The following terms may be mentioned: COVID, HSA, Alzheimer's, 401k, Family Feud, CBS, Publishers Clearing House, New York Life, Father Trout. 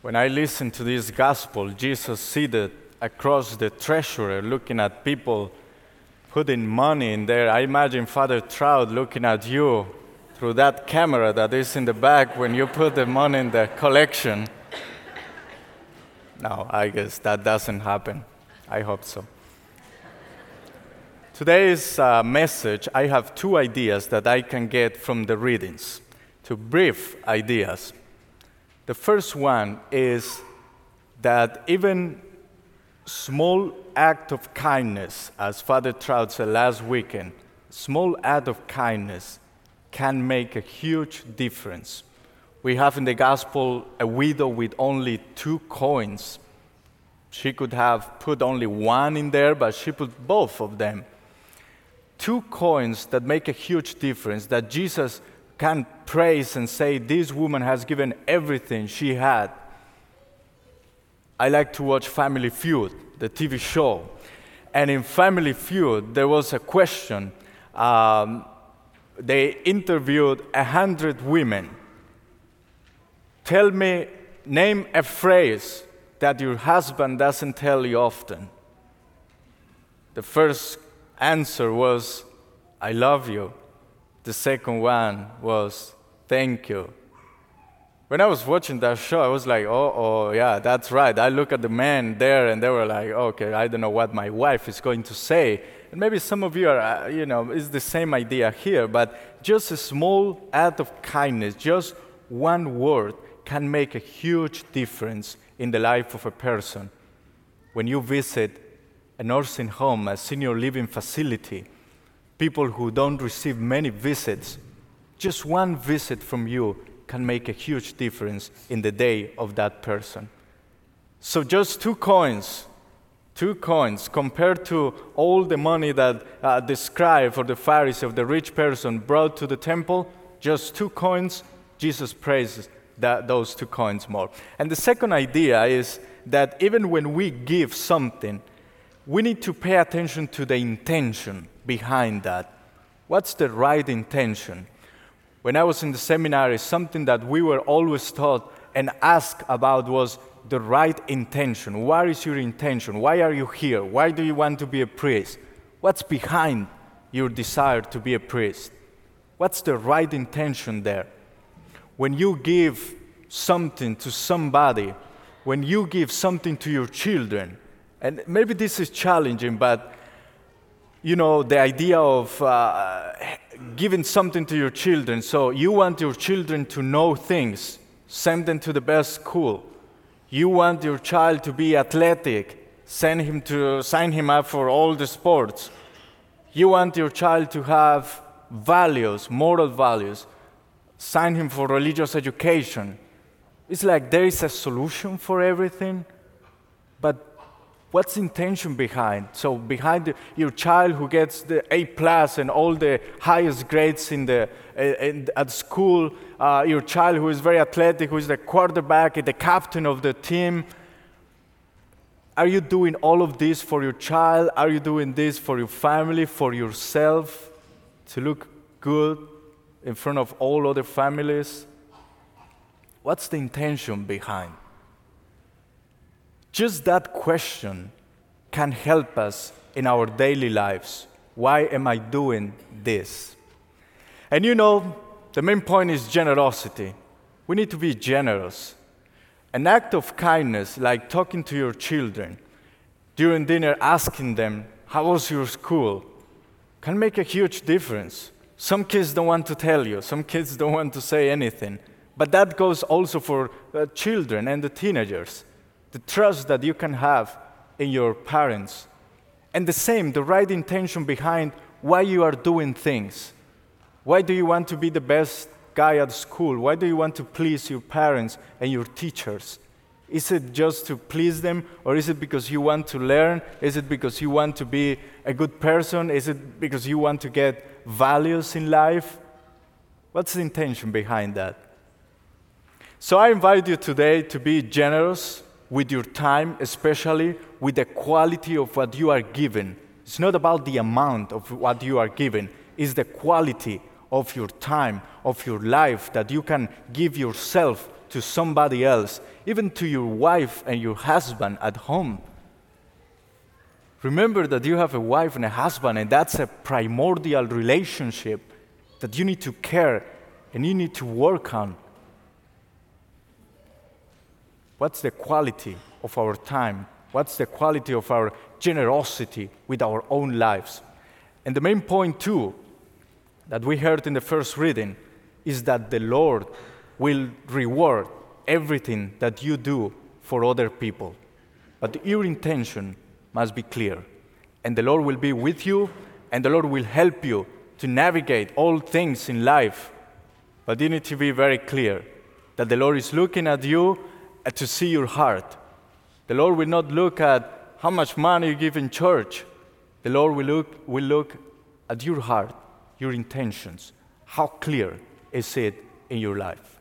When I listen to this gospel, Jesus seated across the treasurer looking at people putting money in there. I imagine Father Trout looking at you through that camera that is in the back when you put the money in the collection. No, I guess that doesn't happen. I hope so. Today's message, I have two ideas that I can get from the readings, two brief ideas. The first one is that even small act of kindness, as Father Trout said last weekend, small act of kindness can make a huge difference. We have in the gospel a widow with only 2 coins. She could have put only 1 in there, but she put both of them. 2 coins that make a huge difference, that Jesus can praise and say, this woman has given everything she had. I like to watch Family Feud, the TV show. And in Family Feud, there was a question. They interviewed 100 women. Tell me, name a phrase that your husband doesn't tell you often. The first answer was, I love you. The second one was, thank you. When I was watching that show, I was like, oh, yeah, that's right. I look at the men there, and they were like, okay, I don't know what my wife is going to say. And maybe some of you are, it's the same idea here, but just a small act of kindness, just 1 word can make a huge difference in the life of a person. When you visit a nursing home, a senior living facility, people who don't receive many visits, just 1 visit from you can make a huge difference in the day of that person. So just 2 coins compared to all the money that the scribe or the Pharisee or the rich person brought to the temple, just 2 coins, Jesus praises those 2 coins more. And the second idea is that even when we give something, we need to pay attention to the intention behind that. What's the right intention? When I was in the seminary, something that we were always taught and asked about was the right intention. What is your intention? Why are you here? Why do you want to be a priest? What's behind your desire to be a priest? What's the right intention there? When you give something to somebody, when you give something to your children, and maybe this is challenging, but the idea of giving something to your children. So you want your children to know things, send them to the best school. You want your child to be athletic, sign him up for all the sports. You want your child to have values, moral values, sign him for religious education. It's like there is a solution for everything, but what's the intention behind? So behind your child who gets the A+ and all the highest grades at school, your child who is very athletic, who is the quarterback and the captain of the team, are you doing all of this for your child? Are you doing this for your family, for yourself, to look good in front of all other families? What's the intention behind? Just that question can help us in our daily lives. Why am I doing this? And the main point is generosity. We need to be generous. An act of kindness, like talking to your children, during dinner asking them, how was your school, can make a huge difference. Some kids don't want to tell you. Some kids don't want to say anything. But that goes also for children and the teenagers. The trust that you can have in your parents. And the right intention behind why you are doing things. Why do you want to be the best guy at school? Why do you want to please your parents and your teachers? Is it just to please them, or is it because you want to learn? Is it because you want to be a good person? Is it because you want to get values in life? What's the intention behind that? So I invite you today to be generous with your time, especially with the quality of what you are given. It's not about the amount of what you are given. It's the quality of your time, of your life that you can give yourself to somebody else, even to your wife and your husband at home. Remember that you have a wife and a husband, and that's a primordial relationship that you need to care and you need to work on. What's the quality of our time? What's the quality of our generosity with our own lives? And the main point, too, that we heard in the first reading is that the Lord will reward everything that you do for other people. But your intention must be clear. And the Lord will be with you, and the Lord will help you to navigate all things in life. But you need to be very clear that the Lord is looking at you to see your heart. The Lord will not look at how much money you give in church. The Lord will look at your heart, your intentions. How clear is it in your life?